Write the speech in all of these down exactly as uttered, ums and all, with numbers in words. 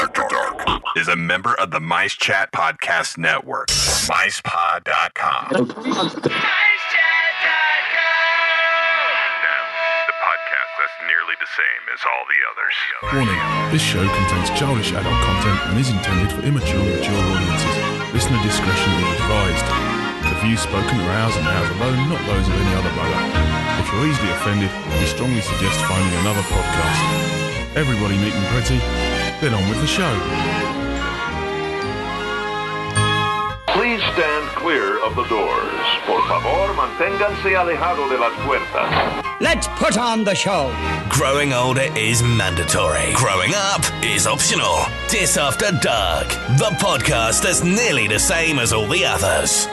After Dark is a member of the Mice Chat Podcast Network. MicePod dot com. MiceChat dot com. Now, the podcast that's nearly the same as all the others. Warning, this show contains childish adult content and is intended for immature and mature audiences. Listener discretion is advised. The views spoken are ours and ours alone, not those of any other brother. If you're easily offended, we strongly suggest finding another podcast. Everybody neat and pretty, then on with the show. Please stand clear of the doors. Por favor, manténganse alejado de las puertas. Let's put on the show. Growing older is mandatory. Growing up is optional. Dis After Dark, the podcast that's nearly the same as all the others.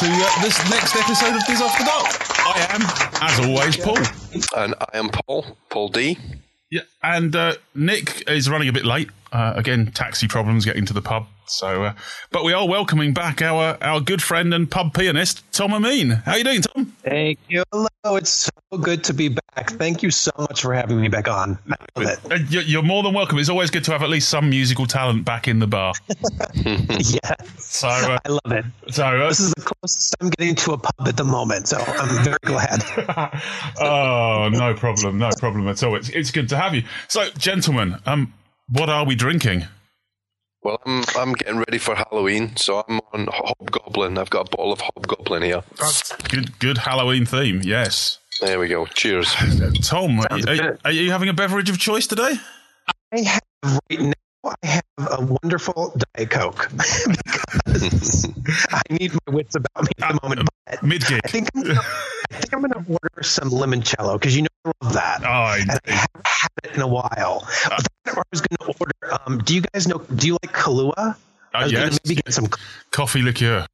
To uh, this next episode of Dis After Dark. I am, as always, Paul. And I am Paul, Paul D. Yeah, and uh, Nick is running a bit late. Uh, again, taxi problems getting to the pub. So, uh, But we are welcoming back our, our good friend and pub pianist, Tom Amin. How are you doing, Tom? Thank you. Hello, it's so good to be back. Thank you so much for having me back on. I love it. You're more than welcome. It's always good to have at least some musical talent back in the bar. Yeah, so, uh, I love it. So uh, this is the closest I'm getting to a pub at the moment, so I'm very glad. Oh, no problem. No problem at all. It's, it's good to have you. So, gentlemen, um, what are we drinking? Well, I'm I'm getting ready for Halloween, so I'm on Hobgoblin. I've got a bottle of Hobgoblin here. That's good, good Halloween theme, yes. There we go. Cheers. Tom, are, are, are you having a beverage of choice today? I have right now, I have a wonderful Diet Coke because I need my wits about me at the moment. But mid-gig. I think I'm gonna, I think I'm going to order some limoncello because you know I love that. Oh, I, and I haven't had it in a while. Uh, I was going to order, um, do you guys know, do you like Kahlua? I was uh, yes. going to maybe get some coffee liqueur.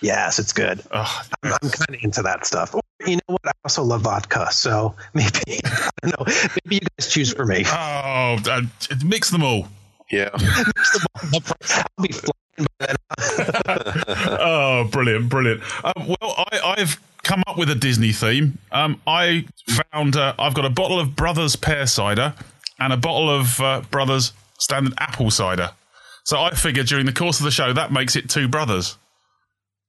Yes, it's good. Oh, I'm, I'm kind of into that stuff. Or, you know what? I also love vodka, so maybe, I don't know, maybe you guys choose for me. Oh, uh, mix them all. Yeah. Mix them all. I'll be flying by then. Oh, brilliant, brilliant. Um, well, I, I've come up with a Disney theme. Um, I found, uh, I've got a bottle of Brothers Pear Cider and a bottle of uh, Brothers Standard Apple Cider. So I figured during the course of the show, that makes it two brothers,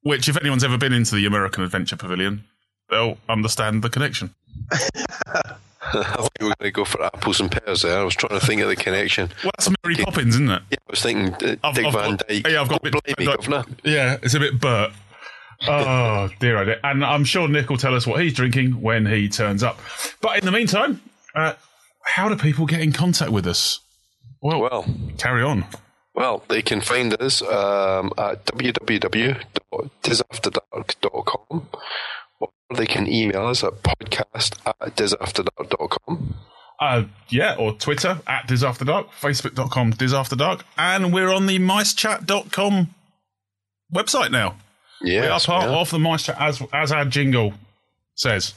which if anyone's ever been into the American Adventure Pavilion, they'll understand the connection. I thought you were going to go for apples and pears there. I was trying to think of the connection. Well, that's Mary thinking, Poppins, isn't it? Yeah, I was thinking uh, I've, Dick I've Van got, Dyke. Yeah, I've got a bit, me, like, yeah, it's a bit Bert. Oh, dear, I did. And I'm sure Nick will tell us what he's drinking when he turns up. But in the meantime... Uh, how do people get in contact with us? Well, well carry on. Well, they can find us um, at w w w dot dis after dark dot com, or they can email us at podcast at dis after dark dot com. Uh, yeah, or Twitter at disafterdark, facebook dot com disafterdark, and we're on the mice chat dot com website now. Yes, we are part yeah. of the MiceChat, as, as our jingle says.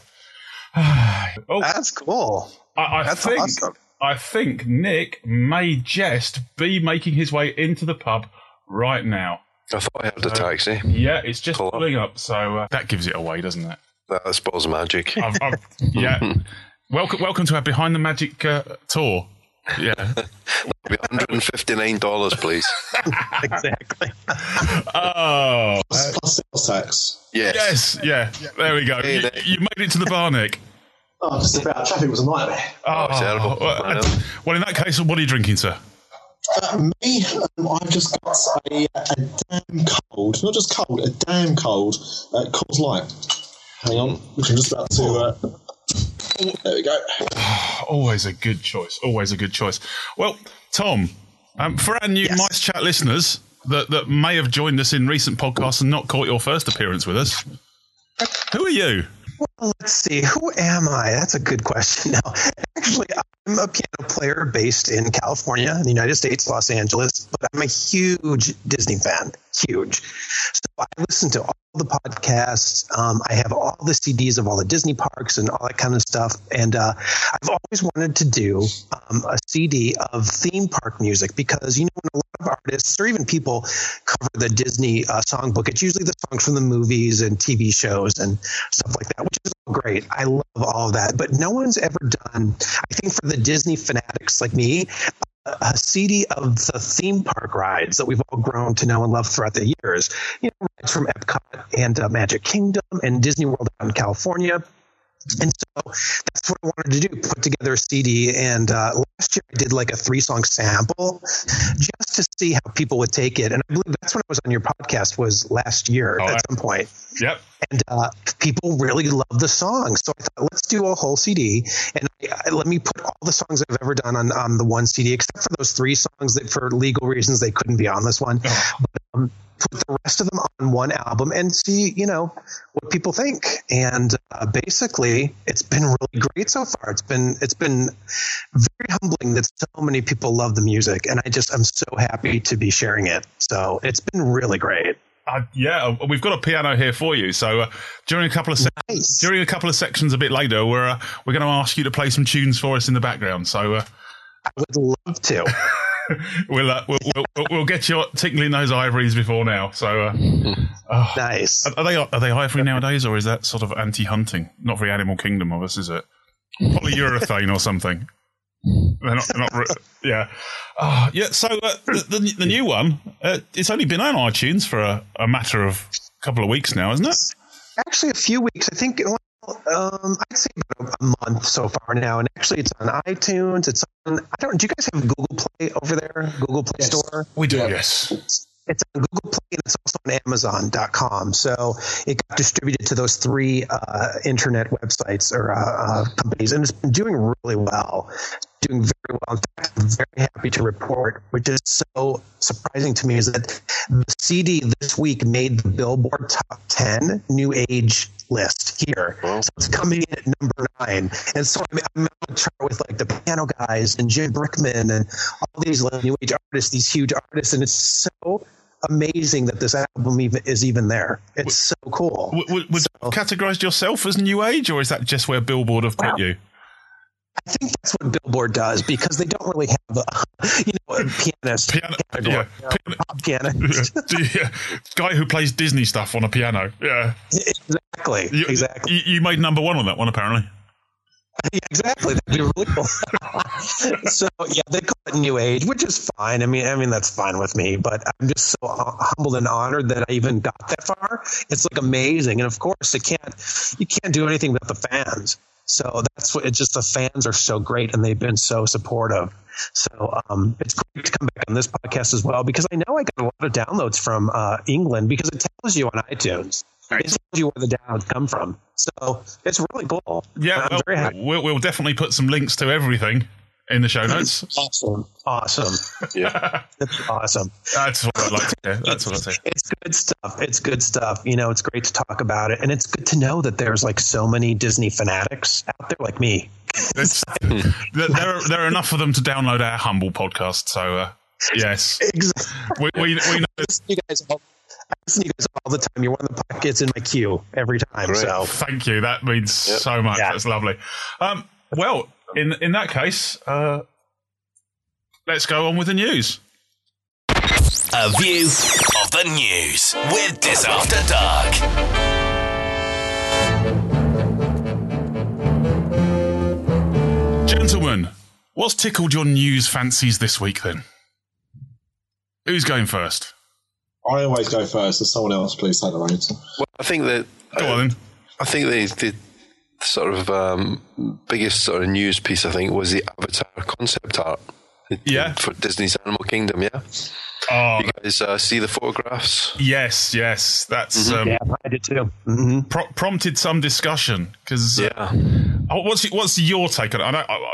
Oh, that's cool. I, I That's think awesome. I think Nick may just be making his way into the pub right now. I thought I had so, the taxi. Yeah, it's just Pull pulling up. up, so uh, that gives it away, doesn't it? That spoils magic. I've, I've, yeah. welcome, welcome to our Behind the Magic uh, tour. Yeah, that'll be one hundred fifty-nine dollars, please. Exactly. Oh, plus, plus sales tax. Yes. Yes. Yeah. yeah. There we go. Hey, you, you made it to the bar, Nick. Oh, just about. Traffic was a nightmare. Oh, oh terrible. Well, well, in that case, what are you drinking, sir? Uh, me, um, I've just got a, a damn cold, not just cold, a damn cold uh, Coors Light. Hang on, which I'm just about to. Uh, there we go. Always a good choice. Always a good choice. Well, Tom, um, for our new yes. Mice Chat listeners, that, that may have joined us in recent podcasts and not caught your first appearance with us. Who are you? Well, let's see. Who am I? That's a good question. Now, actually, I'm a piano player based in California, in the United States, Los Angeles, but I'm a huge Disney fan. Huge. So I listen to all the podcasts. Um, I have all the C Ds of all the Disney parks and all that kind of stuff. And uh, I've always wanted to do um, a C D of theme park music because, you know, when a lot of artists or even people cover the Disney uh, songbook, it's usually the songs from the movies and T V shows and stuff like that, which is great. I love all of that. But no one's ever done, I think for the Disney fanatics like me, a C D of the theme park rides that we've all grown to know and love throughout the years. You know, rides from Epcot and uh, Magic Kingdom and Disney World out in California. And so that's what I wanted to do, put together a C D. And uh, last year I did like a three-song sample just to see how people would take it. And I believe that's when I was on your podcast was last year oh, at I, some point. Yep. And uh, people really love the song. So I thought, let's do a whole C D. And I, I, let me put all the songs I've ever done on, on the one C D, except for those three songs that for legal reasons they couldn't be on this one. Oh. But, um, put the rest of them on one album and see, you know, what people think. And uh, basically, it's been really great so far. It's been it's been very humbling that so many people love the music, and I just I'm so happy to be sharing it. So it's been really great. Uh, yeah, we've got a piano here for you. So uh, during a couple of sec- nice. during a couple of sections a bit later, we're uh, we're going to ask you to play some tunes for us in the background. So uh, I would love to. We'll, uh, we'll, we'll we'll get you tickling those ivories before now. So uh, oh. Nice. Are, are they are they ivory nowadays, or is that sort of anti-hunting? Not very Animal Kingdom of us, is it? Polyurethane or something. They're not. They're not re- yeah. Oh, yeah. So uh, the, the the new one, uh, it's only been on iTunes for a, a matter of a couple of weeks now, isn't it? Actually, a few weeks. I think. Um, I'd say about a month so far now, and actually it's on iTunes. It's on. I don't. Do you guys have Google Play over there? Google Play yes, Store. We do. Yes. It's, it's on Google Play, and it's also on Amazon dot com. So it got distributed to those three uh, internet websites or uh, uh, companies, and it's been doing really well. Doing very well. In fact, I'm very happy to report, which is so surprising to me, is that the C D this week made the Billboard Top ten New Age list here. So it's coming in at number nine. And so I'm, I'm on a chart with like the piano guys and Jim Brickman and all these like, New Age artists, these huge artists. And it's so amazing that this album even is even there. It's would, so cool. Would, would so, you categorize yourself as New Age, or is that just where Billboard have put wow. you? I think that's what Billboard does because they don't really have a, you know, a pianist. Piano, yeah. Piano, pop pianist. Yeah. Yeah. Guy who plays Disney stuff on a piano. Yeah. Exactly. You, exactly. You, you made number one on that one, apparently. Yeah, exactly. That'd be really cool. So, yeah, they call it New Age, which is fine. I mean, I mean, that's fine with me, but I'm just so humbled and honored that I even got that far. It's like amazing. And of course, it can't, you can't do anything without the fans. So that's what it's just the fans are so great and they've been so supportive. So um, it's great to come back on this podcast as well, because I know I got a lot of downloads from uh, England because it tells you on iTunes. Right. It tells you where the downloads come from. So it's really cool. Yeah, well, very happy. We'll, we'll definitely put some links to everything in the show notes. Awesome. Awesome. Yeah. That's awesome. That's what I like to hear. That's what I say. It's good stuff. It's good stuff. You know, it's great to talk about it. And it's good to know that there's like so many Disney fanatics out there like me. It's, there, are, there are enough of them to download our humble podcast. So, uh, yes. Exactly. We, we, we know I listen to you guys all, I listen to you guys all the time. You're one of the pockets in my queue every time. Great. So thank you. That means yep. so much. Yeah. That's lovely. Um, well, In in that case, uh, let's go on with the news. A view of the news with This After Dark. Gentlemen, what's tickled your news fancies this week then? Who's going first? I always go first. There's someone else, please take the reins. Well, I think that... Go uh, on then. I think they did... Sort of um, biggest sort of news piece, I think, was the Avatar concept art. Yeah, for Disney's Animal Kingdom. Yeah. Oh, you guys uh, see the photographs? Yes, yes. That's mm-hmm. um, yeah, I did too. Mm-hmm. Pro- prompted some discussion because yeah. Uh, what's what's your take on it? I,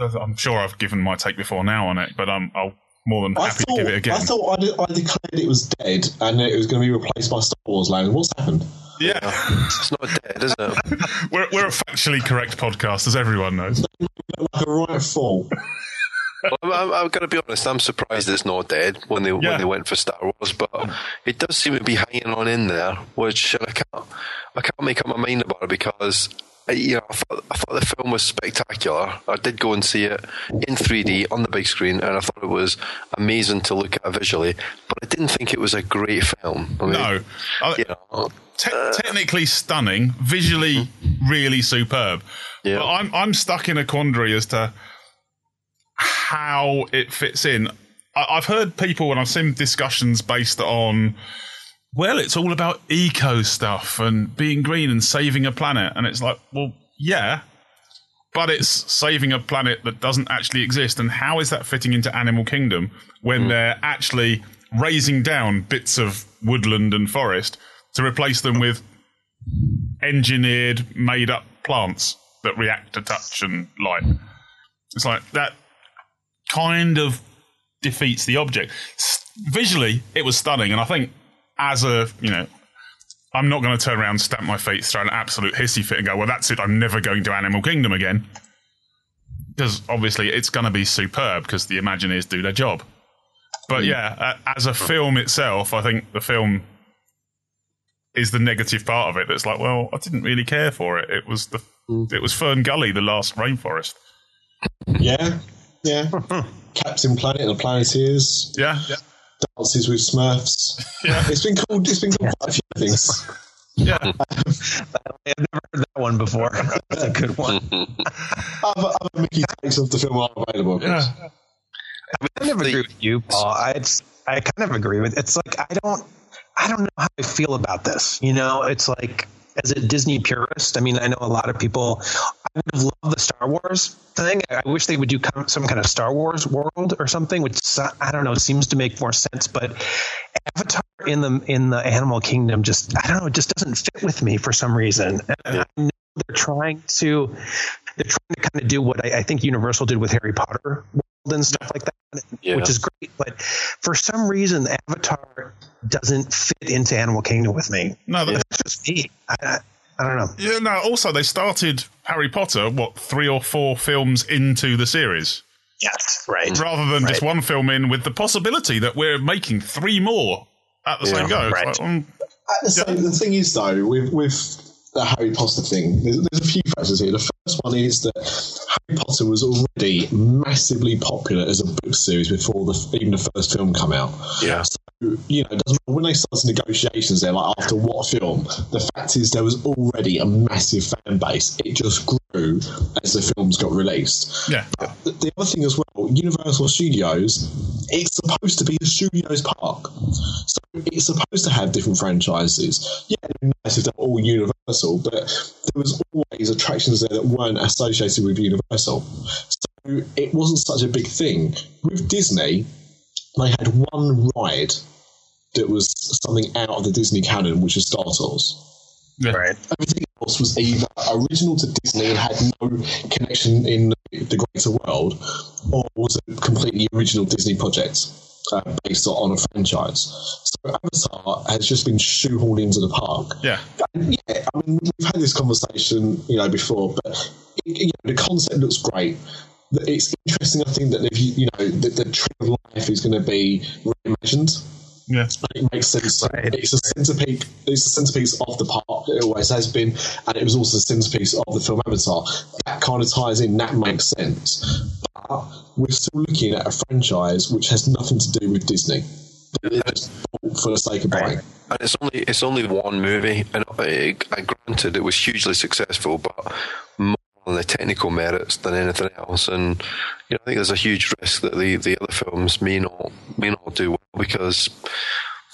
I, I'm sure I've given my take before now on it, but um, I'll more than happy thought, to give it a go. I thought I, did, I declared it was dead and it was going to be replaced by Star Wars Land. What's happened? Yeah. It's not dead, is it? we're, we're a factually correct podcast, as everyone knows. Like a right fall. I'm, I'm, I'm going to be honest, I'm surprised it's not dead when they yeah. when they went for Star Wars, but it does seem to be hanging on in there, which I can't I can't make up my mind about it because I, you know, I thought, I thought the film was spectacular. I did go and see it in three D on the big screen, and I thought it was amazing to look at visually, but I didn't think it was a great film. I mean, no. I, you know, te- uh, technically stunning, visually really superb. Yeah. But I'm I'm stuck in a quandary as to how it fits in. I, I've heard people, and I've seen discussions based on, well, it's all about eco stuff and being green and saving a planet. And it's like, well, yeah, but it's saving a planet that doesn't actually exist. And how is that fitting into Animal Kingdom when mm. they're actually razing down bits of woodland and forest to replace them with engineered, made-up plants that react to touch and light? It's like that kind of defeats the object. Visually, it was stunning, and I think as a, you know, I'm not going to turn around and stamp my feet, throw an absolute hissy fit and go, well, that's it, I'm never going to Animal Kingdom again. Because obviously it's going to be superb because the Imagineers do their job. But yeah, as a film itself, I think the film is the negative part of it that's like, well, I didn't really care for it. It was the it was Fern Gully, the last rainforest. Yeah. Yeah. Captain Planet and the Planeteers. Yeah. yeah. Dances with Smurfs. Yeah. It's been called it's been called quite a few things. Yeah. I've never heard that one before. That's a good one. other, other Mickey takes of the film are available. Yeah. I kind of agree with you, Paul. I it's, I kind of agree with it's like I don't I don't know how I feel about this. You know, it's like as a Disney purist, I mean, I know a lot of people. I would have loved the Star Wars thing. I wish they would do some kind of Star Wars world or something, which I don't know seems to make more sense. But Avatar in the in the Animal Kingdom, just I don't know, it just doesn't fit with me for some reason. And I know they're trying to they're trying to kind of do what I, I think Universal did with Harry Potter world and stuff like that, yeah. which is great. But for some reason, Avatar doesn't fit into Animal Kingdom with me. No, that's just me. I, I don't know. Yeah, no, also they started Harry Potter, what, three or four films into the series? Yes, right. Rather than right. just one film in with the possibility that we're making three more at the yeah, same go. Right. Like, um, so yeah. The thing is, though, with, with the Harry Potter thing, there's, there's a few factors here. The first one is that Harry Potter was already massively popular as a book series before the, even the first film come out. Yeah. So, you know, it doesn't matter when they started negotiations there, like after what film, the fact is there was already a massive fan base. It just grew as the films got released. Yeah. But the other thing as well, Universal Studios, it's supposed to be a studios park. So it's supposed to have different franchises. Yeah, it'd be nice if they're all Universal, but there was always attractions there that weren't associated with Universal. So it wasn't such a big thing. With Disney, they had one ride that was something out of the Disney canon, which was Star Tours. Yeah. Right. Everything else was either original to Disney and had no connection in the greater world, or was a completely original Disney project uh, based on a franchise. So Avatar has just been shoehorned into the park. Yeah. And yeah, I mean, we've had this conversation, you know, before, but it, you know, the concept looks great. It's interesting, I think, that if you, you know, the, the tree of life is going to be reimagined. Yeah, it makes sense. Right. It's a centerpiece. It's a centerpiece of the park. It always has been, and it was also a centerpiece of the film Avatar. That kind of ties in. That makes sense. But we're still looking at a franchise which has nothing to do with Disney. It's bought for the sake of buying. And it's only it's only one movie, and I, I granted it was hugely successful, but my on the technical merits than anything else, and you know, I think there's a huge risk that the, the other films may not may not do well because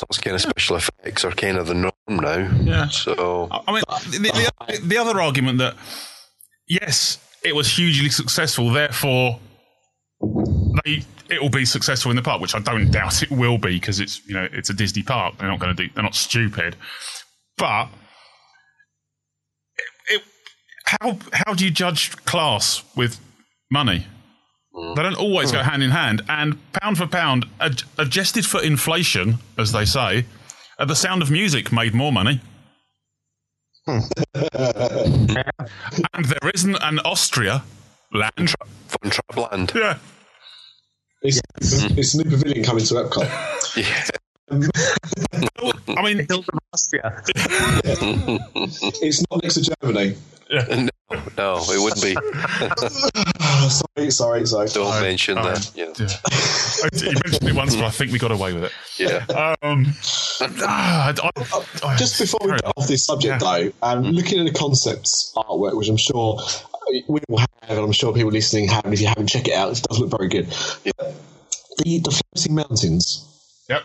those kind of special effects are kind of the norm now. Yeah. So I mean, the, the, the other argument that yes, it was hugely successful, therefore they it will be successful in the park, which I don't doubt it will be because it's you know it's a Disney park. They're not going to do. They're not stupid, but. How how do you judge class with money? They don't always go hand in hand. And pound for pound, ad- adjusted for inflation, as they say, uh, The Sound of Music made more money. And there isn't an Austria land. Von Trubland. Yeah. It's, it's, it's a new pavilion coming to Epcot. Yeah. Well, I mean, Austria. It's not next to Germany. Yeah. No, no, it wouldn't be. sorry, sorry, sorry. Don't no, mention no, that. Yeah. Yeah. You mentioned it once, but I think we got away with it. Yeah. Um, I, I, I, Just before we get off this subject, yeah. though, um, mm. looking at the concepts artwork, which I'm sure we will have, and I'm sure people listening have, and if you haven't, check it out. It does look very good. Yeah. The, the floating mountains. Yep.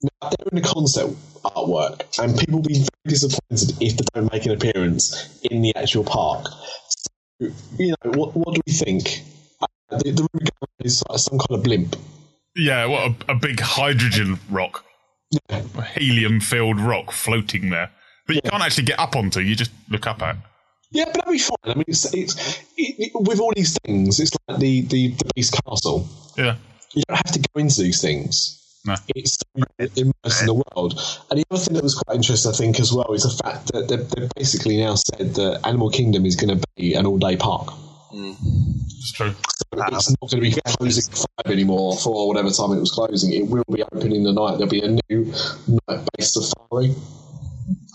Now, they're in the concept artwork, and people will be very disappointed if they don't make an appearance in the actual park. So, you know, what, what do we think? Uh, the the Rubicon is like some kind of blimp. Yeah, what a, a big hydrogen rock, yeah. helium-filled rock floating there, but you yeah. can't actually get up onto. You just look up at. Yeah, but that'd be fine. I mean, it's, it's it, it, with all these things, it's like the the, the Beast Castle. Yeah, you don't have to go into these things. No. It's immersed in the world. And the other thing that was quite interesting, I think, as well, is the fact that they've, they've basically now said that Animal Kingdom is going to be an all-day park. Mm. It's true. So um, it's not going to be closing at five anymore for whatever time it was closing. It will be open in the night. There'll be a new night-based safari.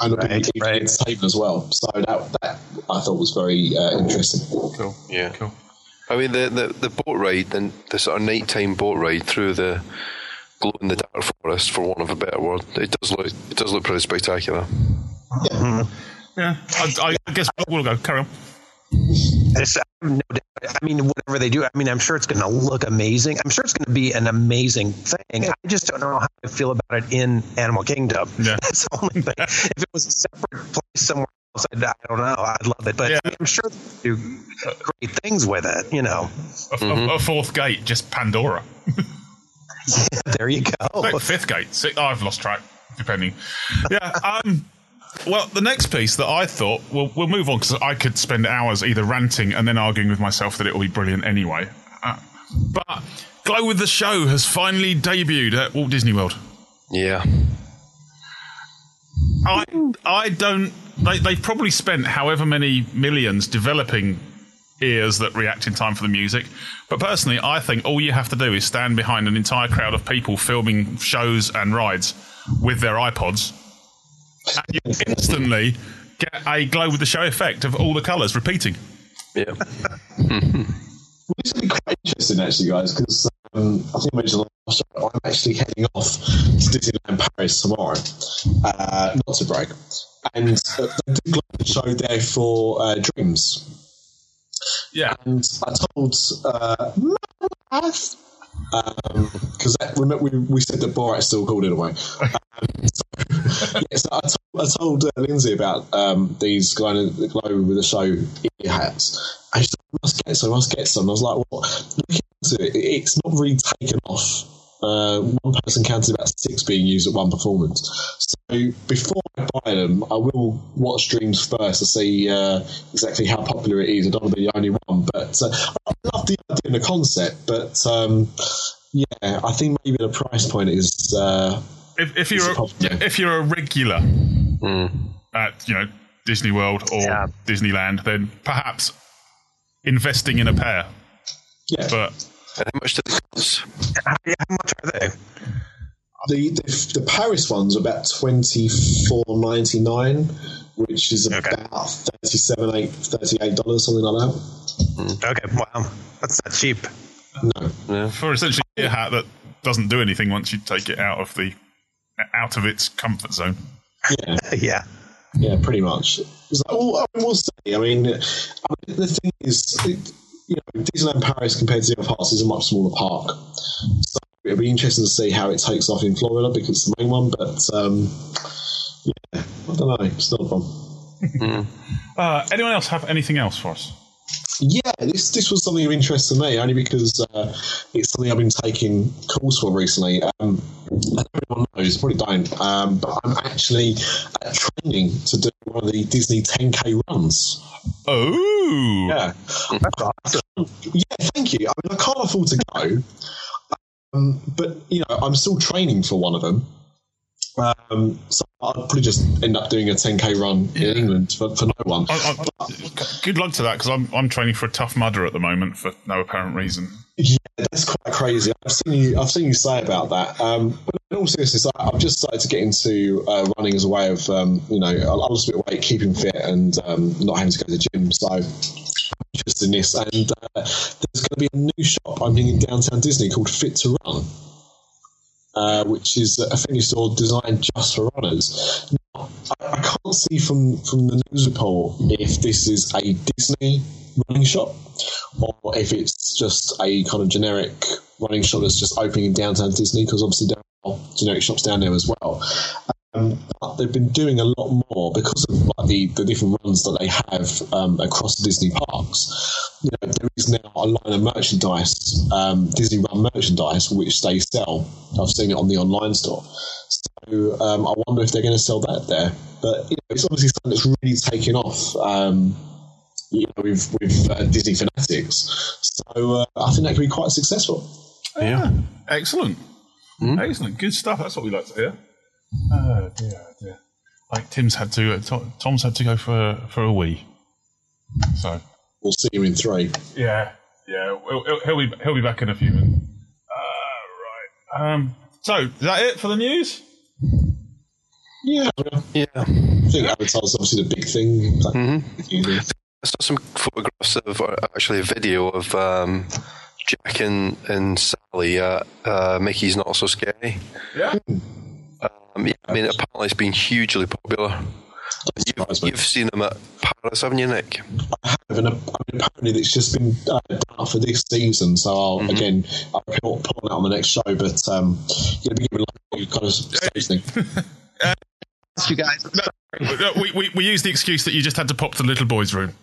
And it'll right, be right. entertainment as well. So that, that I thought was very uh, interesting. Cool. Yeah. Cool. I mean, the, the, the boat ride, the, the sort of nighttime boat ride through the glow in the dark forest, for want of a better word, it does look it does look pretty spectacular. Yeah, yeah. I, I guess we'll go carry on. It's, no doubt. I mean, whatever they do, I mean, I'm sure it's going to look amazing. I'm sure it's going to be an amazing thing. I just don't know how I feel about it in Animal Kingdom. Yeah. That's the only thing. If it was a separate place somewhere else, I'd, I don't know. I'd love it, but yeah. I mean, I'm sure they do great things with it. You know, a, mm-hmm. a, a fourth gate, just Pandora. Yeah, there you go. Fifth gate. Sixth, oh, I've lost track, depending. Yeah. Um, well, the next piece that I thought, well, we'll move on because I could spend hours either ranting and then arguing with myself that it will be brilliant anyway. Uh, but Glow with the Show has finally debuted at Walt Disney World. Yeah. I I don't. They they probably spent however many millions developing ears that react in time for the music, but personally I think all you have to do is stand behind an entire crowd of people filming shows and rides with their iPods and you instantly get a Glow with the Show effect of all the colours repeating. Yeah. Well, this will be quite interesting actually, guys, because um, I think I mentioned last show, I'm actually heading off to Disneyland Paris tomorrow, uh, not to brag, and uh, they do Glow with the Show there for uh, Dreams. Yeah, and I told uh, because um, that remember we, we said that Borat still called it away. Um, so, yeah, so I told, I told uh, Lindsay about um, these Glow with the Show ear hats. I just must get some, I must get some. I was like, well, looking into it, it's not really taken off. Uh, one person counted about six being used at one performance. So before I buy them, I will watch Dreams first to see uh, exactly how popular it is. I don't want to be the only one, but uh, I love the idea and the concept. But um, yeah, I think maybe the price point is uh, if, if you're a, if you're a regular mm. at you know Disney World or yeah. Disneyland, then perhaps investing in a pair. Yeah, but. How much do they cost? How much are they? The the, the Paris ones are about twenty four ninety nine, which is about okay. thirty seven eight thirty eight dollars, something like that. Okay, wow, that's not cheap. No, yeah. For essentially a hat that doesn't do anything once you take it out of the out of its comfort zone. Yeah, yeah. Yeah, pretty much. So, well, I will say, I mean, the thing is. It, You know, Disneyland Paris compared to the other parks is a much smaller park, so it'll be interesting to see how it takes off in Florida because it's the main one. But um, yeah, I don't know, it's not fun. Mm. uh, anyone else have anything else for us? Yeah, this this was something of interest to me only because uh, it's something I've been taking calls for recently. Um, I don't know if everyone knows, probably don't, um, but I'm actually uh, training to do one of the Disney ten K runs. Oh, yeah, that's yeah. Thank you. I mean, I can't afford to go, um, but you know, I'm still training for one of them. Um, so I'd probably just end up doing a ten K run yeah. in England for, for no one. I, I, but, good luck to that, because I'm I'm training for a Tough Mudder at the moment for no apparent reason. Yeah, that's quite crazy. I've seen you. I've seen you say about that. Um, but in all seriousness, I've just started to get into uh, running as a way of um, you know, I lost a bit of weight, keeping fit, and um, not having to go to the gym. So I'm interested in this, and uh, there's going to be a new shop opening in Downtown Disney called Fit to Run. Uh, which is a thing you saw designed just for runners. Now, I, I can't see from, from the news report if this is a Disney running shop or if it's just a kind of generic running shop that's just opening in Downtown Disney, because obviously there are generic shops down there as well. Um, but they've been doing a lot more because of like, the, the different runs that they have um, across the Disney parks. You know, there is now a line of merchandise, um, Disney Run merchandise, which they sell. I've seen it on the online store. So um, I wonder if they're going to sell that there. But you know, it's obviously something that's really taken off um, you know, with, with uh, Disney fanatics. So uh, I think that could be quite successful. Yeah. Ah, excellent. Mm-hmm. Excellent. Good stuff. That's what we like to hear. Oh dear, oh dear! Like Tim's had to, uh, Tom's had to go for for a wee. So we'll see him in three. Yeah, yeah. He'll, he'll be he'll be back in a few minutes. Uh, right. Um. So is that it for the news? Yeah, yeah. I think Avatar's obviously the big thing. Like, mm-hmm. I saw some photographs of, or actually a video of um, Jack and and Sally. Uh, uh, Mickey's Not So Scary. Yeah. Mm. Um, yeah, I mean, apparently it's been hugely popular. You've, you've seen them at Paris, haven't you, Nick? I have, and apparently it's just been uh, done for this season. So I'll, mm-hmm. again, I'll pull that on the next show. But um, you're going to be giving a lot of kind of stage uh, you guys. No, no, we, we we use the excuse that you just had to pop to the little boy's room.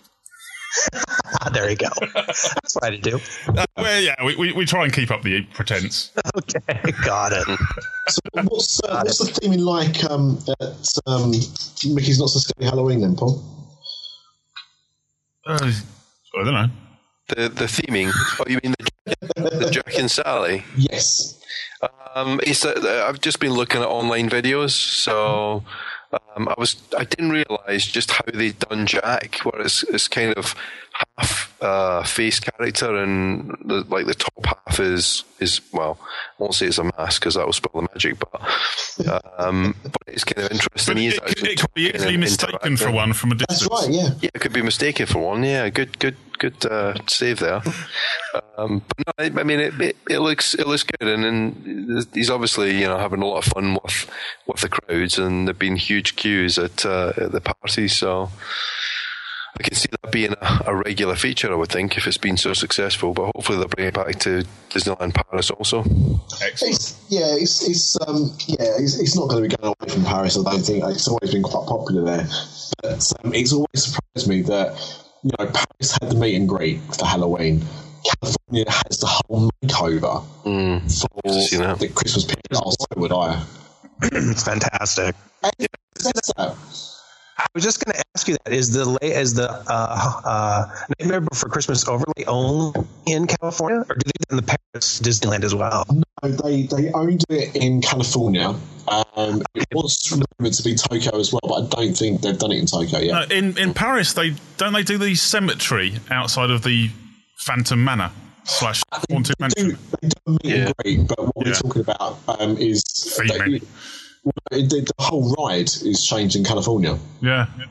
There you go. That's what I had to do. Uh, well, yeah, we, we we try and keep up the pretense. Okay, got it. So, what's uh, what's it. the theming like um, at um, Mickey's Not So Scary Halloween then, Paul? Uh, I don't know. The the theming? Oh, you mean the, the Jack and Sally? Yes. Um, it's uh, I've just been looking at online videos, so. Um, I was I didn't realise just how they'd done Jack, where it's it's kind of half uh, face character and the, like the top half is is well, I won't say it's a mask because that will spoil the magic, but um, but it's kind of interesting. But it, could, it could be easily mistaken for one from a distance. That's right, yeah. Yeah, it could be mistaken for one. Yeah, good, good, good uh, save there. um, but no, I, I mean it, it, it looks it looks good, and, and he's obviously you know having a lot of fun with with the crowds, and they've been huge. Huge queues at, uh, at the party, so I can see that being a, a regular feature, I would think, if it's been so successful. But hopefully they'll bring it back to Disneyland Paris also. Excellent. It's, yeah, it's it's um, yeah, it's, it's not going to be going away from Paris. I don't think it's always been quite popular there, but um, it's always surprised me that you know Paris had the meet and greet for Halloween. California has the whole makeover mm, for the Christmas period. Oh, so would I. It's fantastic. Yeah. I was just going to ask you that is the is the uh, uh, Nightmare Before Christmas overlay only in California, or do they do it in the Paris Disneyland as well? No, they they only do it in California. Um, it was rumored to be Tokyo as well, but I don't think they've done it in Tokyo yet. No, in in Paris, they don't they do the cemetery outside of the Phantom Manor. Slash Haunted Mansion. They do a meet yeah. and greet, but what yeah. we're talking about um, is they, they, the whole ride is changed in California. Yeah. yeah.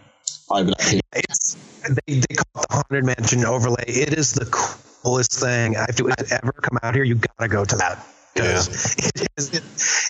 Over that it's, they, they call it the Haunted Mansion overlay. It is the coolest thing. If you ever come out here, you got to go to that. Yeah. It is, it,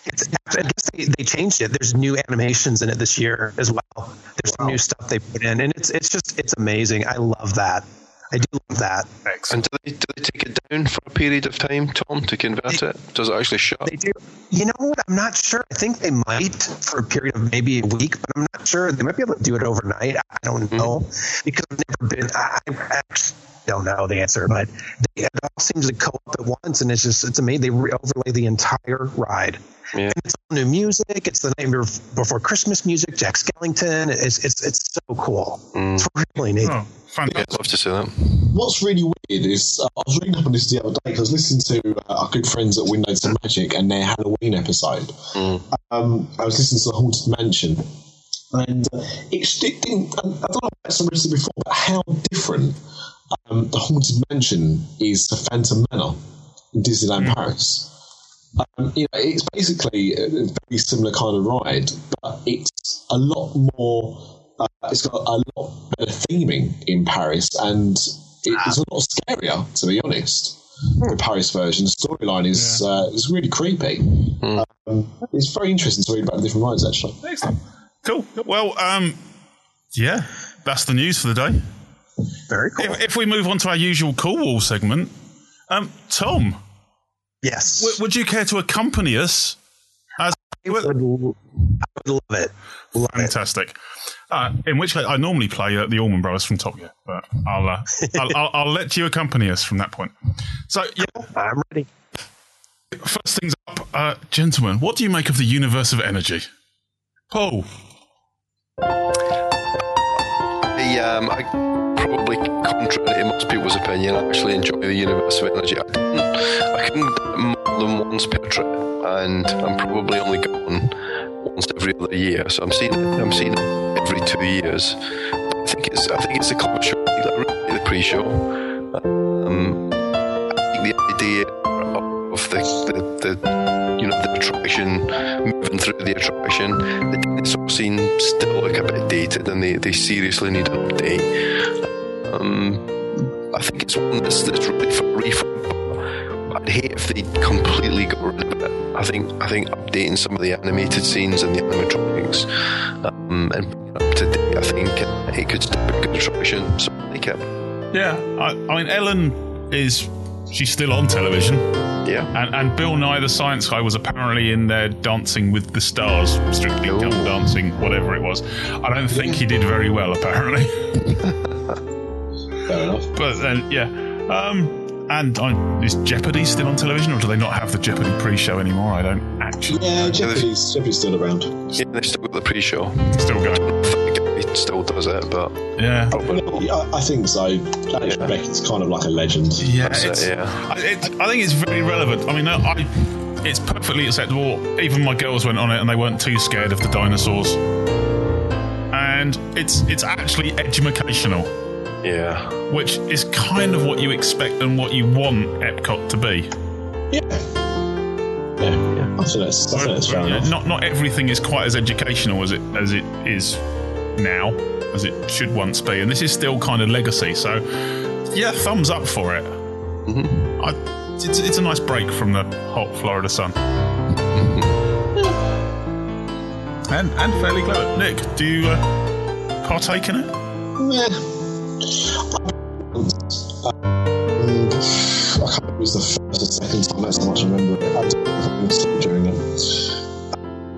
it's, I guess they, they changed it. There's new animations in it this year as well. There's wow. new stuff they put in, and it's it's just it's amazing. I love that. I do love that. Excellent. And do they, do they take it down for a period of time, Tom, to convert they, it? Does it actually shut? They do. You know what? I'm not sure. I think they might for a period of maybe a week, but I'm not sure. They might be able to do it overnight. I don't mm-hmm. know because I've never been. I, I actually don't know the answer, but they, it all seems to go up at once, and it's just it's amazing. They overlay the entire ride. Yeah. And it's all new music. It's the Nightmare Before Christmas music. Jack Skellington. It's it's it's so cool. Mm. It's really neat. Oh, fantastic. Yeah, I'd love to see that. What's really weird is uh, I was reading up on this the other day. I was listening to uh, our good friends at Windows and Magic and their Halloween episode. Mm. Um, I was listening to the Haunted Mansion, and uh, it, it didn't. I don't know if I've said before, but how different um, the Haunted Mansion is to Phantom Manor in Disneyland mm. Paris. Um, you know, it's basically a very similar kind of ride, but it's a lot more. Uh, it's got a lot better theming in Paris, and it, ah. it's a lot scarier, to be honest. The Paris version, the storyline is yeah. uh, is really creepy. Mm. Um, it's very interesting to read about the different rides, actually. Excellent, cool. Well, um, yeah, that's the news for the day. Very cool. If, if we move on to our usual cool wall segment, um, Tom. Yes. W- would you care to accompany us? As I would, l- I would love it. Love Fantastic. It. Uh, in which case, I normally play uh, the Allman Brothers from Top Gear, but I'll, uh, I'll, I'll I'll let you accompany us from that point. So, yeah, I'm ready. First things up, uh, gentlemen. What do you make of the Universe of Energy, Paul? The um, I probably contrary to most people's opinion, I actually enjoy the Universe of Energy. I didn't. I couldn't do it more than once per trip, and I'm probably only going once every other year. So I'm seeing it. I'm seeing it every two years. I think it's. I think it's a clever show. I really like the pre-show. Um, I think the idea of the, the, the you know the attraction moving through the attraction. The dinosaur scene still look a bit dated, and they, they seriously need an update. Um, I think it's one that's, that's really for refund. I'd hate if they completely got rid of it. I think I think updating some of the animated scenes and the animatronics um, and bringing it up to date, I think it, it could still be a good attraction. So I like it. Yeah, I, I mean, Ellen is she's still on television. Yeah, and, and Bill Nye the Science Guy was apparently in there Dancing with the Stars, Strictly Come Dancing, whatever it was. I don't think he did very well apparently. Fair enough. But then, yeah. Um, and I, is Jeopardy still on television, or do they not have the Jeopardy pre-show anymore? I don't actually. Yeah, Jeopardy's, Jeopardy's still around. Yeah, they've still got the pre-show. Still going. I think it still does it, but yeah, I, I think so. That yeah. It's kind of like a legend. Yeah, it's, it, yeah. I, it, I think it's very relevant. I mean, I, it's perfectly acceptable. Even my girls went on it, and they weren't too scared of the dinosaurs. And it's it's actually edumacational. Yeah. Which is kind of what you expect and what you want Epcot to be. Yeah. Yeah, yeah. I think that's, I think that's fair enough. Not, not everything is quite as educational as it as it is now, as it should once be. And this is still kind of legacy. So, yeah, thumbs up for it. Mm-hmm. I, it's, it's a nice break from the hot Florida sun. Mm-hmm. and, and fairly clever. Nick, do you uh, partake in it? Nah. I can't remember if it was the first or second time, that's how much I remember it. I didn't fall asleep during it.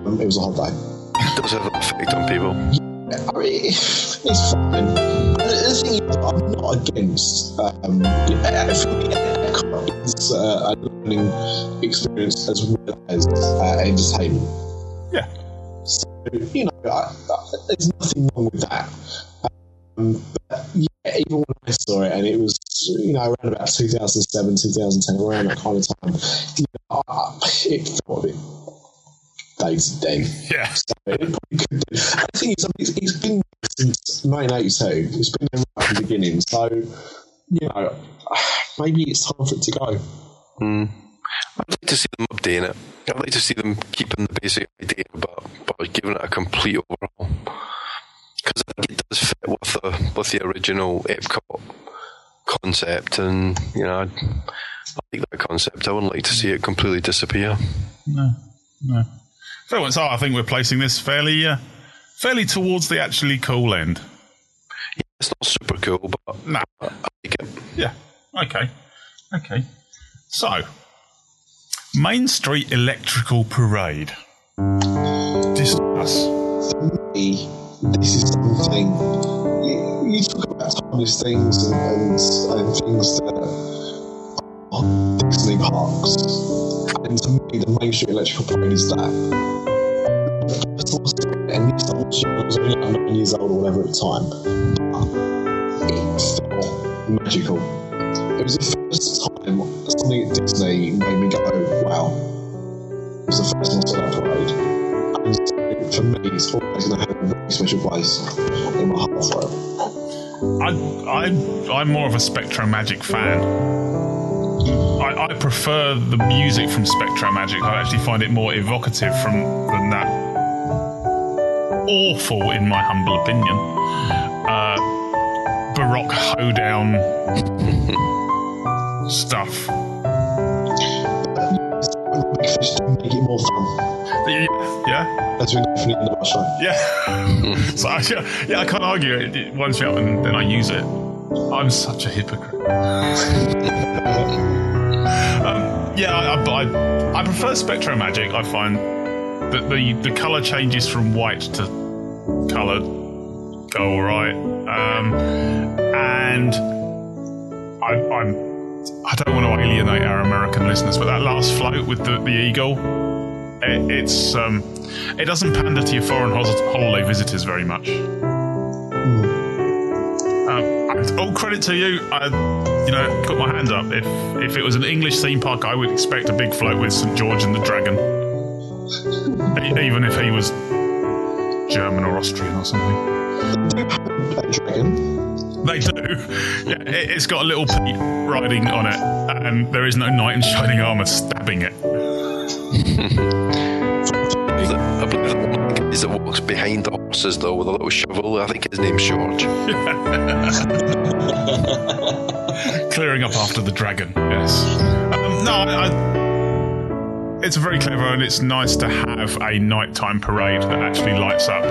Um, it was a hot day. It does have an effect on people. Yeah, I mean, it's fine. The thing is, I'm not against. Um, for me, Epcot is uh, a learning experience as well as uh, entertainment. Yeah. So, you know, I, I, there's nothing wrong with that. Um, but yeah, even when I saw it, and it was, you know, around about two thousand seven, two thousand ten, around that kind of time, you know, it felt a bit dated then. Yeah. So it probably could do. And the thing is, I mean, it's, it's been since nineteen eighty-two. It's been there right from the beginning. So, you know, maybe it's time for it to go. Mm. I'd like to see them updating it. I'd like to see them keeping the basic idea, but, but giving it a complete overhaul. Because I think it does fit with the with the original Epcot concept, and you know, I, I like that concept. I wouldn't like to see it completely disappear. No, no. So, so I think we're placing this fairly, uh, fairly towards the actually cool end. Yeah, it's not super cool, but no, I like it. Yeah. Okay. Okay. So, Main Street Electrical Parade. Discuss. For me, this is something you, you talk about timeless things and, and, and things that are Disney parks. And to me, the Main Street Electrical Parade is that. And I was only like nine years old or whatever at the time, but it felt magical. It was the first time something at Disney made me go, wow. It was the first time I saw that parade. And so for me, it's always going to have a very special place in my heart for it. I, I, I'm more of a SpectroMagic fan. I, I prefer the music from SpectroMagic. I actually find it more evocative from than that. Awful, in my humble opinion. Uh, Baroque hoedown stuff. Make it more fun. Yeah, yeah. That's really definitely in the last one. Yeah. So I, yeah, I can't argue it. It winds me up, and then I use it. I'm such a hypocrite. um, yeah, I, I, I prefer SpectroMagic. I find that the, the colour changes from white to coloured go alright. Um, and I, I'm, I don't want to alienate our American listeners, but that last float with the, the eagle, it, it's um, it doesn't pander to your foreign holiday visitors very much. All credit to you. I, you know, put my hand up. If if it was an English theme park, I would expect a big float with Saint George and the Dragon. E- even if he was German or Austrian or something. They do a dragon. They do. Yeah, it, it's got a little Pete riding on it, and there is no knight in shining armour stabbing it. I believe that one guy that walks behind the horses, though, with a little shovel. I think his name's George. Clearing up after the dragon, yes. Um, no, I, I, it's very clever, and it's nice to have a nighttime parade that actually lights up. So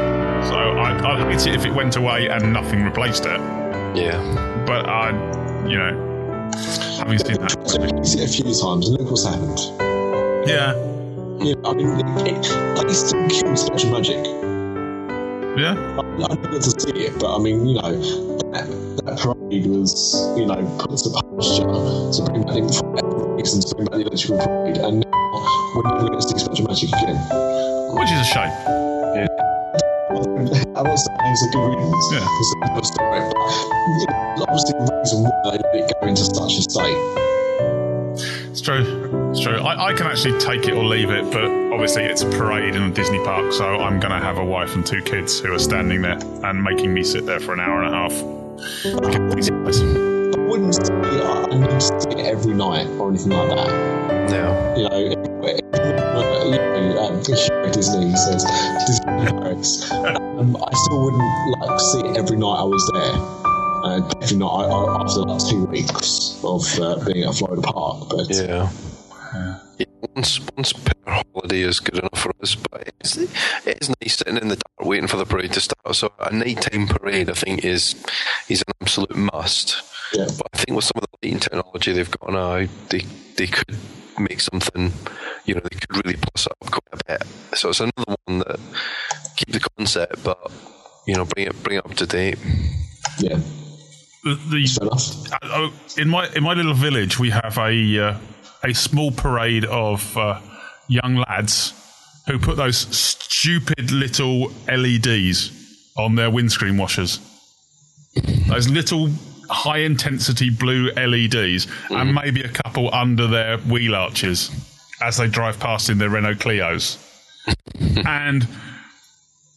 I, I'd hate it if it went away and nothing replaced it. Yeah. But I, you know, having seen that. I've seen it a few times, and look what's happened. Yeah. Yeah, I mean, it, it, they still kill SpectroMagic. Yeah? I, I don't get to see it, but I mean, you know, that, that parade was, you know, put to pasture to bring back the reason to bring back the electrical parade, and now we're never going to see SpectroMagic again. Which is a shame. Yeah. I'm not saying it's a good reason. Yeah. It's a good story, but you know, obviously the reason why they let it go into such a state. It's true, it's true. I, I can actually take it or leave it, but obviously it's a parade in a Disney park, so I'm going to have a wife and two kids who are standing there and making me sit there for an hour and a half. I, I wouldn't see it, I wouldn't see it every night or anything like that. Yeah. You know, if, if, you know um, Disney says Disney Paris. um, I still wouldn't like see it every night I was there. Uh, definitely not I, I, after like two weeks of uh, being at Florida Park. But yeah, yeah. yeah once, once per holiday is good enough for us. But it's, it's nice sitting in the dark waiting for the parade to start. So a nighttime parade, I think, is is an absolute must. Yeah. But I think with some of the lighting technology they've got now, they they could make something. You know, they could really plus it up quite a bit. So it's another one that keep the concept, but you know, bring it bring it up to date. Yeah. The, the, uh, in my in my little village, we have a uh, a small parade of uh, young lads who put those stupid little L E Ds on their windscreen washers. Those little high intensity blue L E Ds, mm-hmm. and maybe a couple under their wheel arches as they drive past in their Renault Clios. And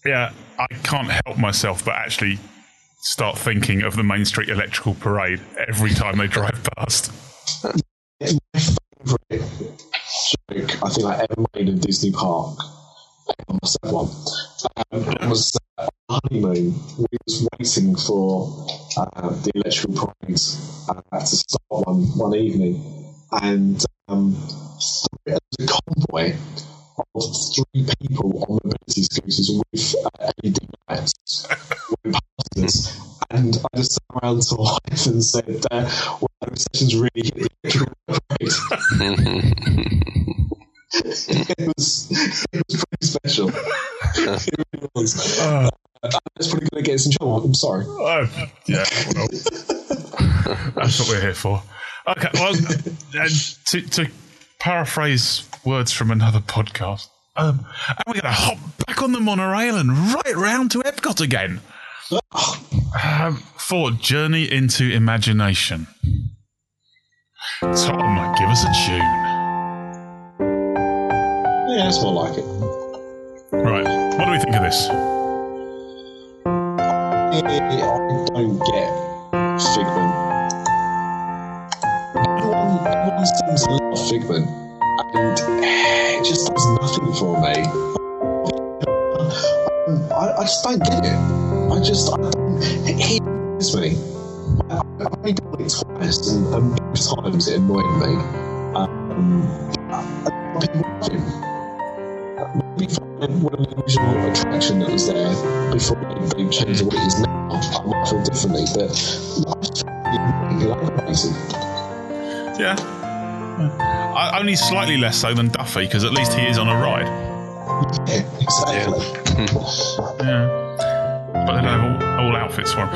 yeah, I can't help myself, but actually. Start thinking of the Main Street Electrical Parade every time they drive past. It's my favourite joke I think I ever made in Disney Park. I must have one. Um, it was uh, on honeymoon. We was waiting for uh, the electrical parade uh, to start one one evening, and um, there was a convoy of three people on mobility scooters with uh, L E D lights. And I just turned around to life and said, uh, well, concessions really hit the electrical parade. It was it was pretty special. It really was. Uh, I'm just probably going to get us in trouble. I'm sorry. Oh, yeah. Well, that's what we're here for. Okay. Well, to to paraphrase words from another podcast, um, and we're going to hop back on the monorail and right round to Epcot again. Um, for Journey into Imagination. Tom, give us a tune. Yeah, that's more like it. Right, what do we think of this? I don't get Figment. Everyone, everyone seems to love Figment, and it just does nothing for me. I, I just don't get it. I just, I don't, he annoys me. I, I only done it twice, and um, both times it annoyed me. Um, I people love him. Maybe from one of the original attraction that was there before they changed the way it is now, I might feel differently, but I just find it amazing. Yeah. I, only slightly less so than Duffy, because at least he is on a ride. Yeah, exactly. Yeah. But they don't have all, all outfits for him. Uh, I,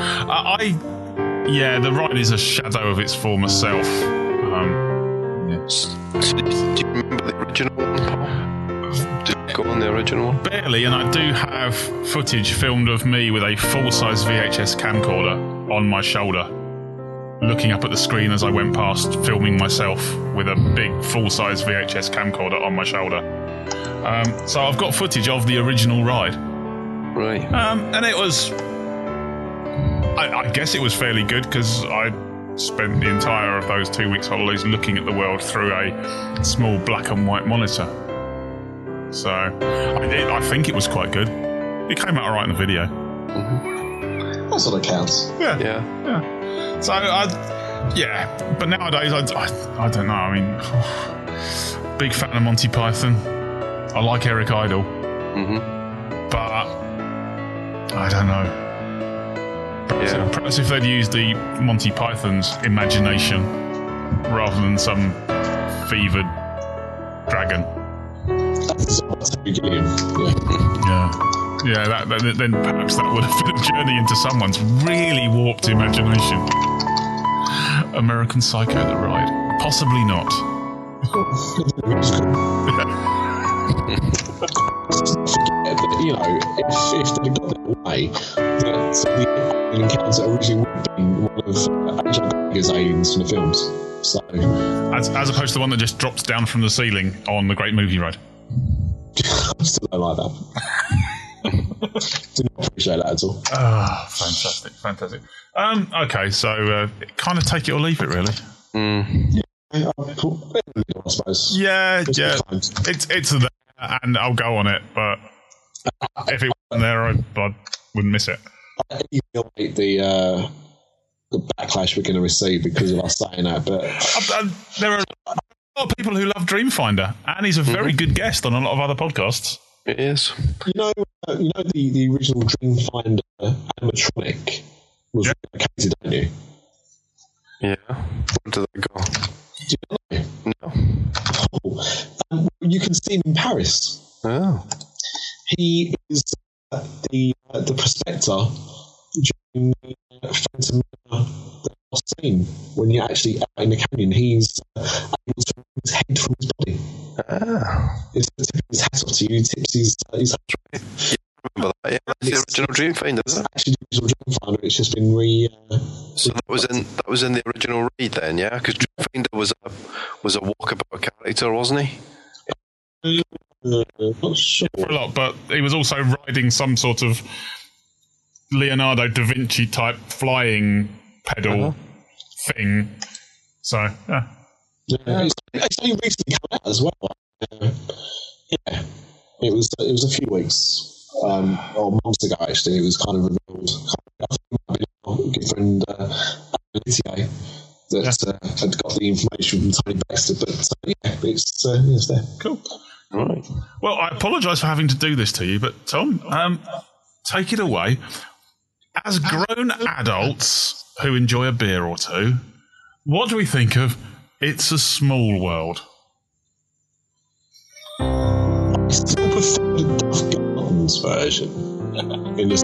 yeah, the ride is a shadow of its former self. Um, yeah. Do you remember the original one? Did I go on the original one? Barely, and I do have footage filmed of me with a full-size V H S camcorder on my shoulder, looking up at the screen as I went past, filming myself with a big full-size V H S camcorder on my shoulder. Um, so I've got footage of the original ride. Right. Um, and it was, I, I guess it was fairly good, because I spent the entire of those two weeks holidays looking at the world through a small black and white monitor. So I, it, I think it was quite good. It came out all right in the video. Mm-hmm. That's what it counts. Yeah. Yeah. Yeah. So I, yeah. But nowadays, I, I, I don't know. I mean, oh, big fan of Monty Python. I like Eric Idle. Mm-hmm. But I don't know. Perhaps, yeah. Perhaps if they'd used the Monty Python's imagination rather than some fevered dragon. That's the beginning. Yeah. Yeah. Yeah. That, that, then perhaps that would have been a journey into someone's really warped imagination. American Psycho, the ride, possibly not. Yeah. You know, if, if they got their way, that the encounters originally would have been one of uh, Agent Geiger's aliens in the films. So, as, as opposed to the one that just drops down from the ceiling on the Great Movie Ride. I still don't like that. Do not appreciate that at all. Ah, oh, fantastic, fantastic. Um, okay, so uh, kind of take it or leave it, really. Mm. Yeah, I suppose. Yeah, it's yeah. It's it's there, and I'll go on it, but. If it wasn't there, I, I wouldn't miss it. I emulate the, uh, the backlash we're going to receive because of us saying that. But I, I, there are a lot of people who love Dreamfinder, and he's a very mm-hmm. good guest on a lot of other podcasts. It is. You know, uh, you know the, the original Dreamfinder animatronic was yeah. relocated, don't you? Yeah. Where did that go? Do you know? No. Oh. Um, you can see him in Paris. Oh. He is uh, the uh, the prospector during the uh, Phantom Manor, the last scene, when you're actually out in the canyon. He's uh, able to remove his head from his body. Ah. It's tipping his hat off to you, he tips his, uh, his hat off. Yeah, I remember that. Yeah, that's it's, the original Dreamfinder, isn't it? Actually, the original Dreamfinder, it's just been re... Uh, so that was, in, that was in the original read then, yeah? Because Dreamfinder was a, was a walkabout character, wasn't he? Yeah. Uh, not sure. For a lot, but he was also riding some sort of Leonardo da Vinci type flying pedal uh-huh. thing. So, yeah. yeah it's, it's only recently come out as well. Uh, yeah, it was it was a few weeks um, or months ago actually. It was kind of revealed. I think it might have been our good friend Alitier uh, that yeah. uh, had got the information from Tony Baxter, but uh, yeah, it's uh, it's there. Cool. Right. Well, I apologise for having to do this to you, but Tom, um, take it away. As grown adults who enjoy a beer or two, What do we think of It's a Small World? I still prefer the Duff Gardens version. In the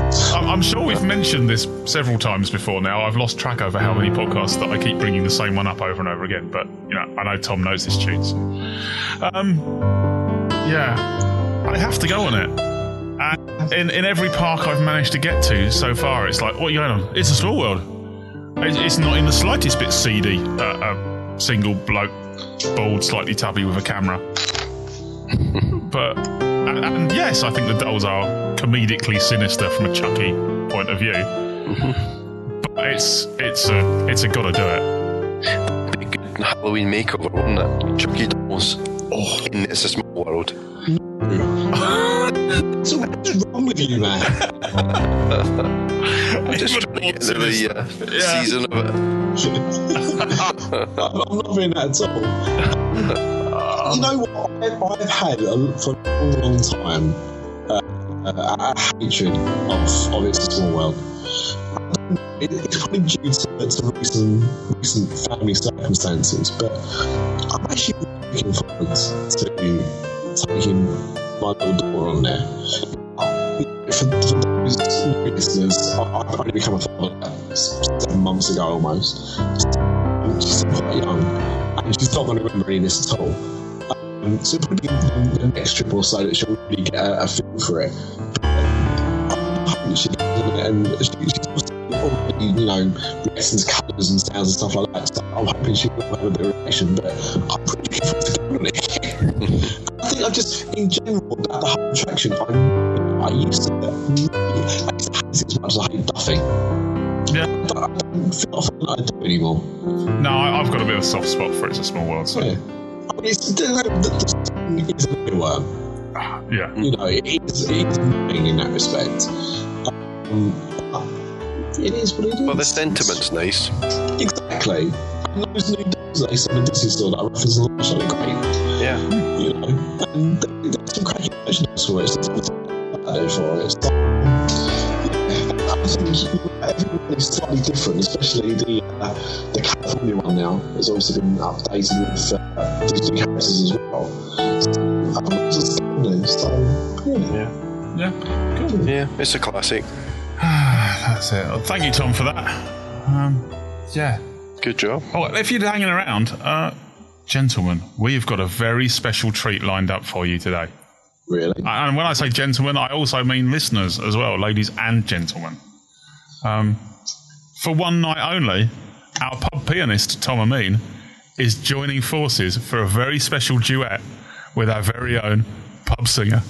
sense. I'm, I'm sure we've mentioned this several times before now. I've lost track over how many podcasts that I keep bringing the same one up over and over again. But you know, I know Tom knows this tune. So. Um, yeah, I have to go on it. And in in every park I've managed to get to so far, it's like, what are you going on? It's a Small World. It's, it's not in the slightest bit seedy. Uh, a single bloke, bald, slightly tubby with a camera. But and, and yes, I think the dolls are comedically sinister from a Chucky point of view, mm-hmm. but it's it's a it's a gotta do it. Be a good Halloween makeover, wouldn't it? Chucky dolls oh. in It's a Small World. So what's wrong with you, man? I'm just trying to get into the uh, yeah. season of it. I'm not doing that at all. You know what? I, I've had a, for a long, long time. Uh, a hatred of, of It's a Small World. It, it's probably due to, to recent, recent family circumstances, but I'm actually really looking forward to taking my little daughter on there. For, for those listeners, I've only become a father seven months ago almost. She's still quite young, and she's not going to remember any of this at all. Um, so it'll probably be the next trip or so that she'll really get a, a feel for it. She and she, she's already, you know, reacting to colours and sounds and stuff like that. So I'm hoping she will have a bit of a reaction, but I'm pretty looking forward to going on it. I think I just, in general, that the whole attraction, I, I used to really, I used to hate it as much as I hate Duffy. Yeah. But I don't feel like I do anymore. No, I, I've got a bit of a soft spot for It's a Small World, so. Yeah. I mean, it's, the, the, the, it's a new one. Yeah. You know, it is, it is annoying in that respect. Um, it is what it is. Well, the sentiment's nice. Exactly. And those new dolls that they saw in the Disney store that I referenced on the show are great. Yeah. You know, and there's some cracking merchandise for it. There's some value for it. So, yeah, I think everyone is slightly different, especially the uh, the California one now. It's obviously been updated with uh, Disney characters as well. So, I think it's just So, yeah. Yeah. Yeah. Cool. Yeah, it's a classic. That's it. Well, thank you, Tom, for that. Um, yeah. Good job. Oh, if you're hanging around, uh, gentlemen, we've got a very special treat lined up for you today. Really? And when I say gentlemen, I also mean listeners as well, ladies and gentlemen. Um, for one night only, our pub pianist, Tom Amin, is joining forces for a very special duet with our very own pub singer.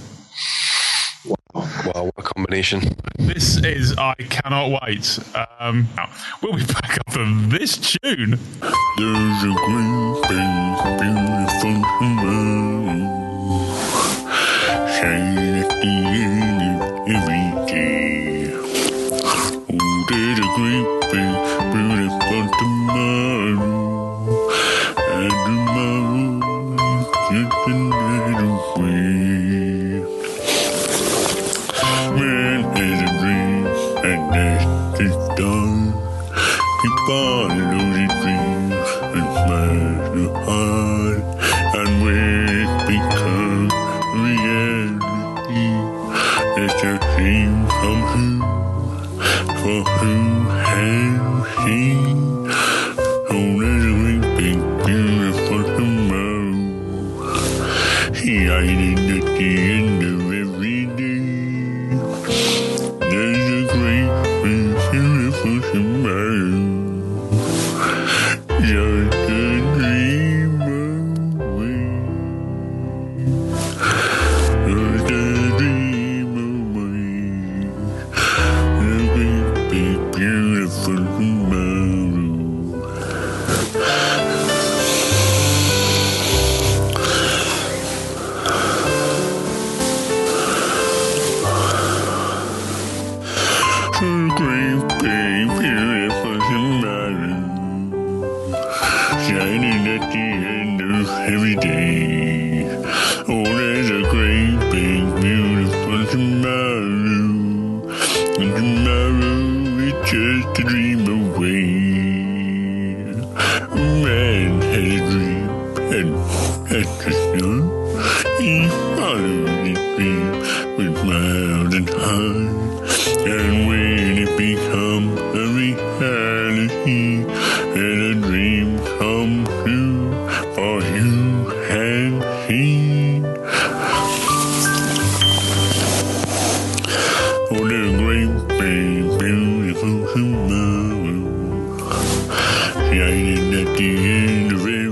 Wow, wow, what a combination. This is I Cannot Wait. Um, we'll be back after this tune. There's a green face, beautiful world, shine at the end of every day. Oh, there's a green face, beautiful tomorrow, and tomorrow just another way. Follow the dream and smash the heart, and when it becomes reality, it's a dream from whom, for whom have seen. Oh, there's a great big beautiful tomorrow, shining at the end of every day. There's a great big beautiful tomorrow. Just a dream. time, and when it becomes a reality and a dream come true for you and she. Oh, the great big beautiful tomorrow shining at the end of every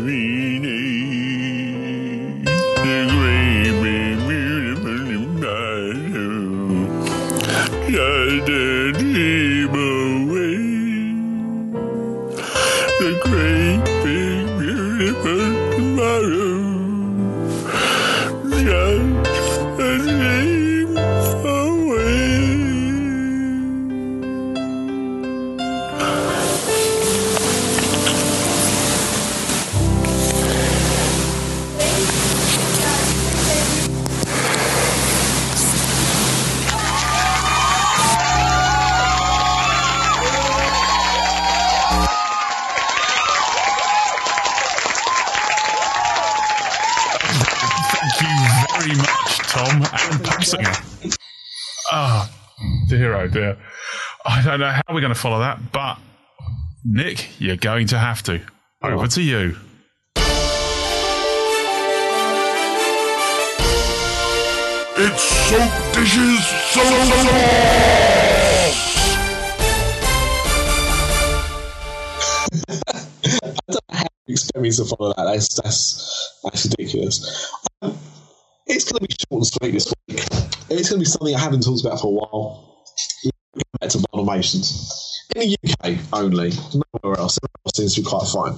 day. The great big beautiful tomorrow, just a dream away. The great big beautiful tomorrow, just a dream away. Thank you very much, Tom and Passenger. Oh, dear, oh, dear. I don't know how we're going to follow that, but Nick, you're going to have to. Over to you. It's soap dishes, soap sauce. I don't know how you expect me to follow that. That's that's, that's ridiculous. Um, It's going to be short and sweet this week. It's going to be something I haven't talked about for a while. Back to Bonomations. In the U K only, nowhere else. Everywhere else seems to be quite fine.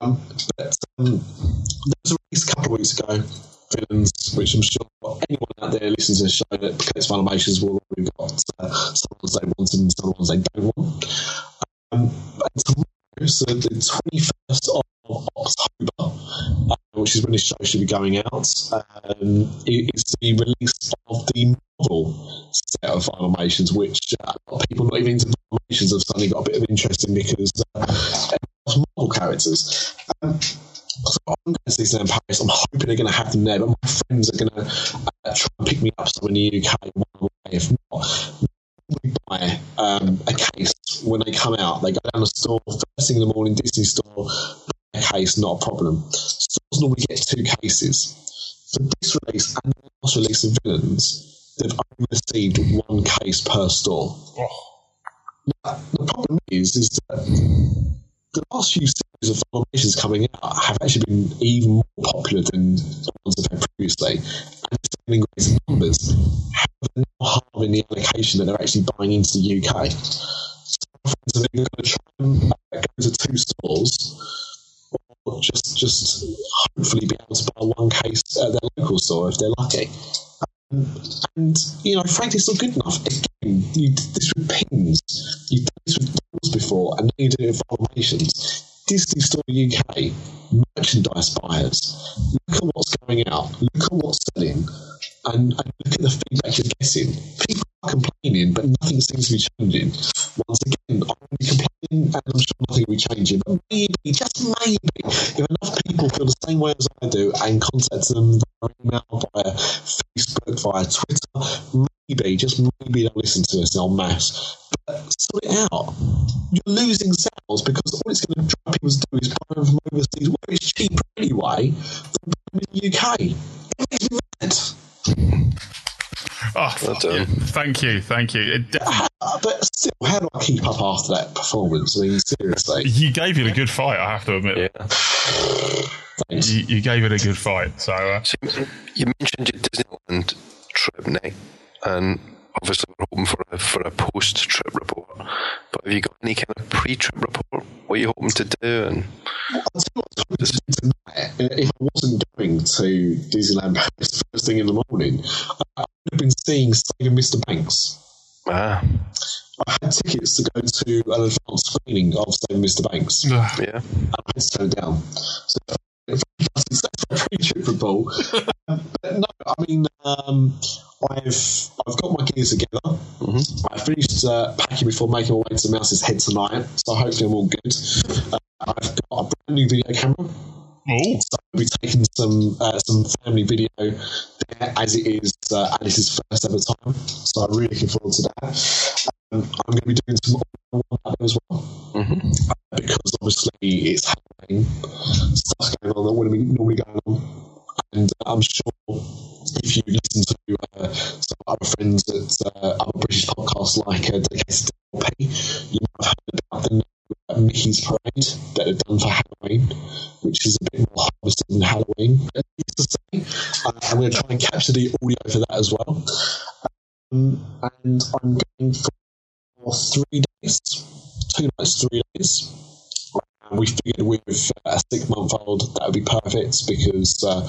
Um, but um, there was a release a couple of weeks ago, Villains, which I'm sure anyone out there listening to the show that plays Bonomations will have got uh, some ones they want and some ones they don't want. Um, and tomorrow, so the twenty-first of October, which is when this show should be going out, um, it's the release of the Marvel set of Animations, which uh, a lot of people not even into Animations have suddenly got a bit of interest in because uh, everyone's Marvel characters. Um, so I'm going to Disneyland Paris. I'm hoping they're going to have them there, but my friends are going to uh, try and pick me up somewhere in the U K one way. If not, we buy um, a case when they come out. They go down the store, first thing in the morning, Disney store, a case, not a problem. Stores normally get two cases. For this release and the last release of Villains, they've only received one case per store. Now, the problem is, is that the last few series of Animations coming out have actually been even more popular than the ones that they've had previously, and it's been in greater numbers. However, they're not harming the allocation that they're actually buying into the U K. So my friends are going to try and uh, go to two stores, just just hopefully be able to buy one case at their local store if they're lucky. Um, and, you know, frankly, it's not good enough. Again, you did this with pins. You did this with dolls before, and now you do it with Animations. Disney Store U K, merchandise buyers, look at what's going out, look at what's selling, and, and look at the feedback you're getting. People are complaining, but nothing seems to be changing. Once again, I'm going to be complaining, and I'm sure nothing will be changing, but maybe, just maybe, if enough people feel the same way as I do and contact them via email, via Facebook, via Twitter, maybe, just maybe they'll listen to us en masse. But sort it out. You're losing sales because all it's going to try people to do is buy them from overseas where it's cheaper anyway than buying in the U K. It makes me mad. Oh, yeah. Thank you, thank you. It de- uh, but still, how do I keep up after that performance? I mean, seriously. You gave it a good fight, I have to admit. Yeah. Thanks. You, you gave it a good fight. So, uh... so you mentioned your Disneyland trip, Nick, and obviously we're hoping for a, for a post-trip report. But have you got any kind of pre-trip report? What are you hoping to do? And well, I'll tell you what I was hoping to do tonight. If I wasn't going to Disneyland Paris first thing in the morning, I would have been seeing Saving Mister Banks. Ah. I had tickets to go to an advanced screening of Saving Mister Banks. Yeah. And I had to turn it down. So that's a pre-trip report. um, but no, I mean... Um, I've I've got my gears together. Mm-hmm. I finished uh, packing before making my way to Mouse's Head tonight, so hopefully I'm all good. Uh, I've got a brand new video camera. Oh. So we've taken some uh, some family video there, as it is uh, Alice's first ever time. So I'm really looking forward to that. Um, I'm going to be doing some one-on-one as well, mm-hmm. uh, because obviously it's happening, stuff going on that wouldn't normally go on. And uh, I'm sure if you listen to uh, some other friends at uh, other British podcasts like uh, Dedicated D L P, you might have heard about the Uh, Mickey's Parade that are done for Halloween, which is a bit more harvested than Halloween. Uh, I'm going to try and capture the audio for that as well. Um, and I'm going for three days, two nights, three days. Uh, we figured with uh, a six-month-old that would be perfect because uh,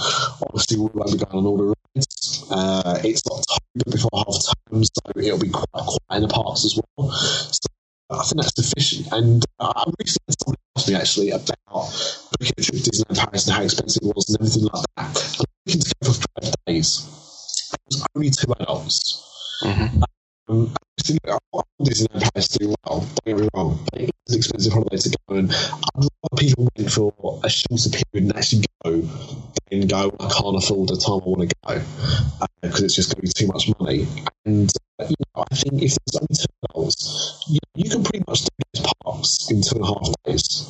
obviously we won't be going on all the rides. Uh, it's October before half-term, so it'll be quite quiet in the parks as well. So I think that's sufficient, and uh, I recently had somebody ask me actually about booking a trip to Disneyland Paris and how expensive it was and everything like that. I'm looking to go for five days. It was only two adults. Mm-hmm. Um, actually, I want Disneyland Paris to do well. Don't get me wrong, but it is an expensive holiday to go, and I'd rather people went for a shorter period and actually go than go, I can't afford the time I want to go because uh, it's just going to be too much money. And uh, you know, I think if there's only two adults, you know, you can pretty much do those parks in two and a half days.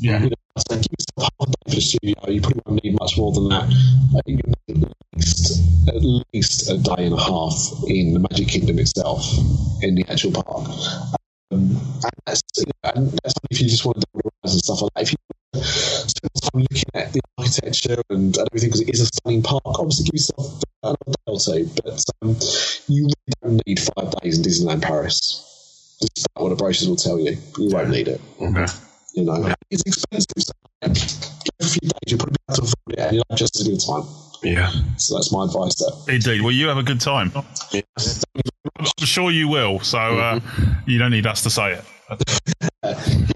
Yeah. You know, so give yourself half a day for the studio. You probably won't need much more than that. Uh, you need at least, at least a day and a half in the Magic Kingdom itself, in the actual park. Um, and, that's, you know, and that's only if you just want to do the rides and stuff like that. If you spend time looking at the architecture and, and everything, because it is a stunning park, obviously give yourself another day or two. But um, you really don't need five days in Disneyland Paris. Despite what the brochures will tell you, you won't need it. Okay. You know, it's expensive. So a few days, you'll probably have to afford it, and you'll have just a good time. Yeah. So that's my advice there. Indeed. Well, you have a good time. Yeah. I'm sure you will. So mm-hmm. uh, you don't need us to say it.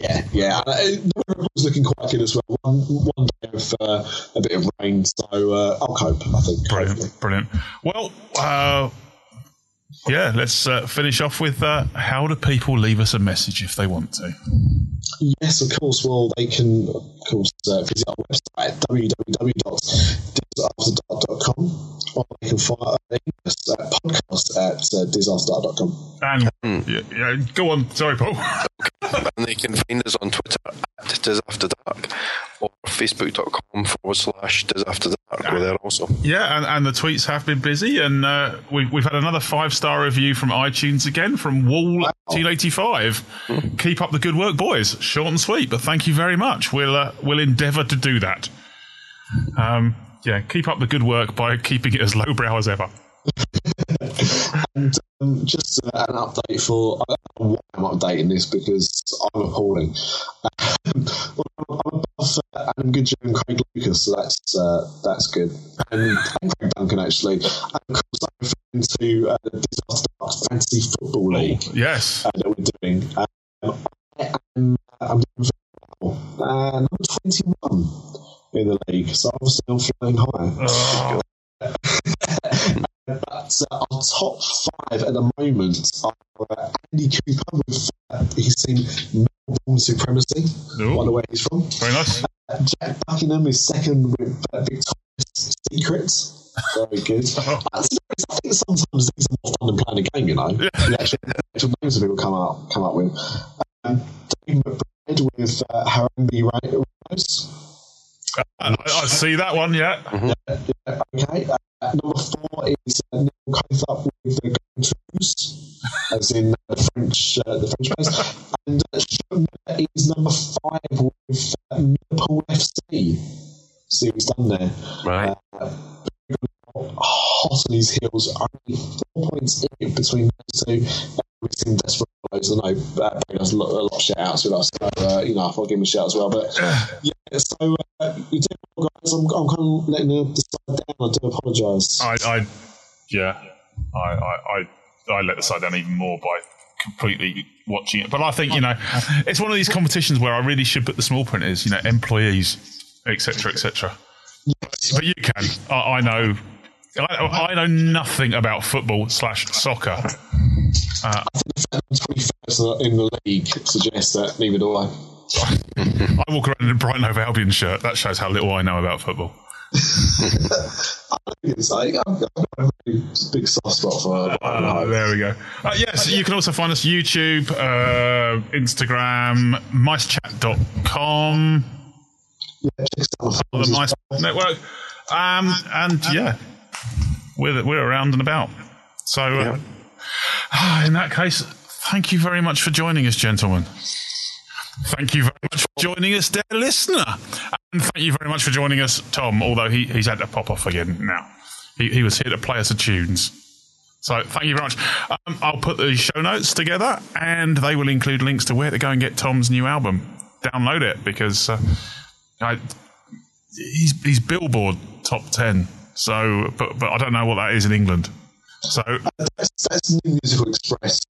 yeah, yeah. The weather was looking quite good as well. One, one day of uh, a bit of rain, so uh, I'll cope. I think. Brilliant. Hopefully. Brilliant. Well. Uh, Yeah, let's uh, finish off with uh, how do people leave us a message if they want to? Yes, of course. Well, they can, of course, uh, visit our website at w w w dot disafterdark dot com, or they can find us at podcast at uh, disafterdark dot com. And mm. yeah, yeah, go on. Sorry, Paul. Okay. And they can find us on Twitter at disafterdark or facebook dot com forward slash disafterdark. We're there also. Yeah, and, and the tweets have been busy, and uh, we've, we've had another five-star review from iTunes again from Wall eighteen eighty-five. Wow. Keep up the good work, boys. Short and sweet, but thank you very much. We'll uh, we'll endeavour to do that. Um, yeah, keep up the good work by keeping it as lowbrow as ever. And um, just uh, an update for I don't know why I'm updating this because I'm appalling. Um, well, I'm above uh, Adam Goodger and Craig Lucas, so that's uh, that's good. And, and Craig Duncan actually. And of course, I'm referring to uh, the Disaster Dark Fantasy Football League. Oh, yes, uh, that we're doing. Um, I am, I'm doing very well. Uh, number twenty-one in the league, so obviously I'm flying high. Oh. But uh, our top five at the moment are uh, Andy Cooper with uh, he's seen Melbourne Supremacy. Ooh. By the way he's from. Very nice. Uh, Jack Buckingham is second with uh, Victoria's Secrets. Very good. Uh-huh. I think sometimes these are more fun than playing a game, you know. Yeah. The actual, the actual names of people come out come up with. Um, Dave McBride with uh, Harambe Rose. Uh, I, I see that one, yeah. Mm-hmm. yeah, yeah okay. Uh, Uh, number four is uh, Neil Cothop with the Golden Toulouse, as in uh, the French uh, the French place. And uh, Sean Miller is number five with uh, Liverpool F C. See what's done there. Right. Uh, hot on his heels, only four points in between those two. We've seen Desperados. I know uh, Barry does a lot, a lot of shout-outs with us, so uh, you know, I thought I'd give him a shout as well. But yeah, so uh, you do, guys. I'm, I'm kind of letting the side down. I do apologise. I, I, yeah, I, I, I, I let the side down even more by completely watching it. But I think, you know, it's one of these competitions where I really should put the small print is, you know, employees, et cetera, et cetera. Yes. But you can. I, I know. I, I know nothing about football slash soccer. Uh, I think the fact that I'm twenty-first in the league suggests that, neither do I. So I, I walk around in a Brighton Hove Albion shirt. That shows how little I know about football. I've got a big soft spot for uh, uh, there we go. Uh, yes, you can also find us YouTube, uh, Instagram, mice chat dot com. Yeah, check out the Mice Network. Um, and yeah, we're we're around and about. So uh, yeah. In that case, thank you very much for joining us, gentlemen. Thank you very much for joining us, dear listener. And thank you very much for joining us, Tom, although he, he's had to pop off again now. He, he was here to play us a tunes. So thank you very much. Um, I'll put the show notes together, and they will include links to where to go and get Tom's new album. Download it, because uh, I, he's, he's Billboard top ten. So, but, but I don't know what that is in England. So uh, that's, that's New Musical Express.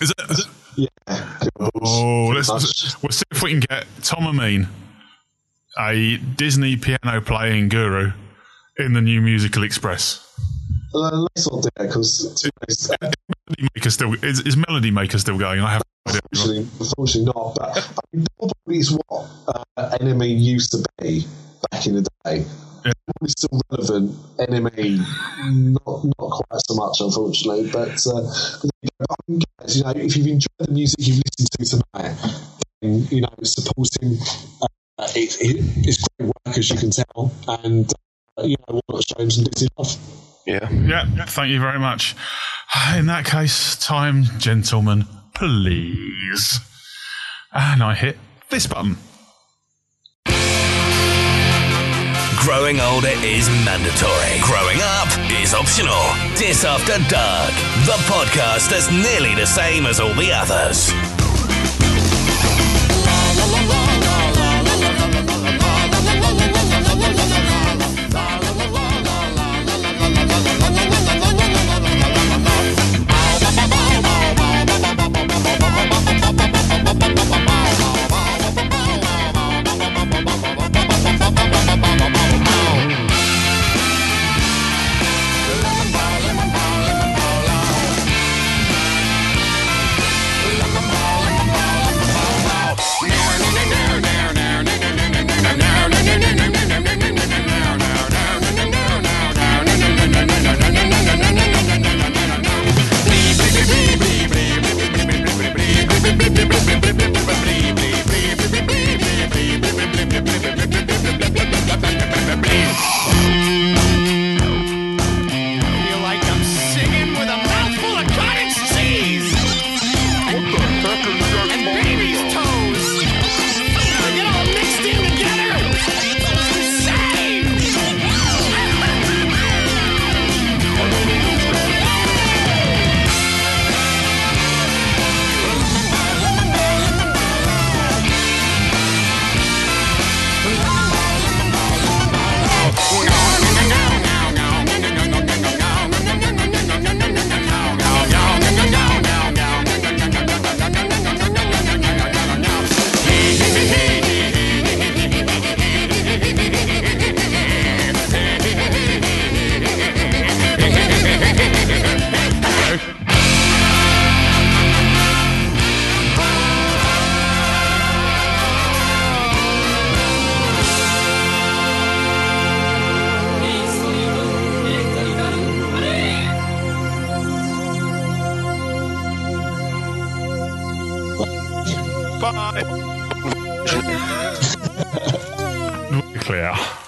Is it? Is it? Yeah. Oh, let's, let's, we'll see if we can get Tom Amin, a Disney piano playing guru, in the New Musical Express. Uh, let's not do that, because is, is, is Melody Maker still going? I have no idea. Unfortunately, unfortunately not, but I mean, probably is what uh, N M E used to be back in the day. Yeah. Probably still relevant, N M E, not not quite so much, unfortunately. But uh, you know, if you've enjoyed the music you've listened to tonight, then, you know, supporting uh, it, it, it's great work, as you can tell, and uh, you know, we're not showing some Disney love. Yeah, yeah. Thank you very much. In that case, time, gentlemen, please, and I hit this button. Growing older is mandatory. Growing up is optional. Dis After Dark, the podcast that's nearly the same as all the others. Bye. Clear.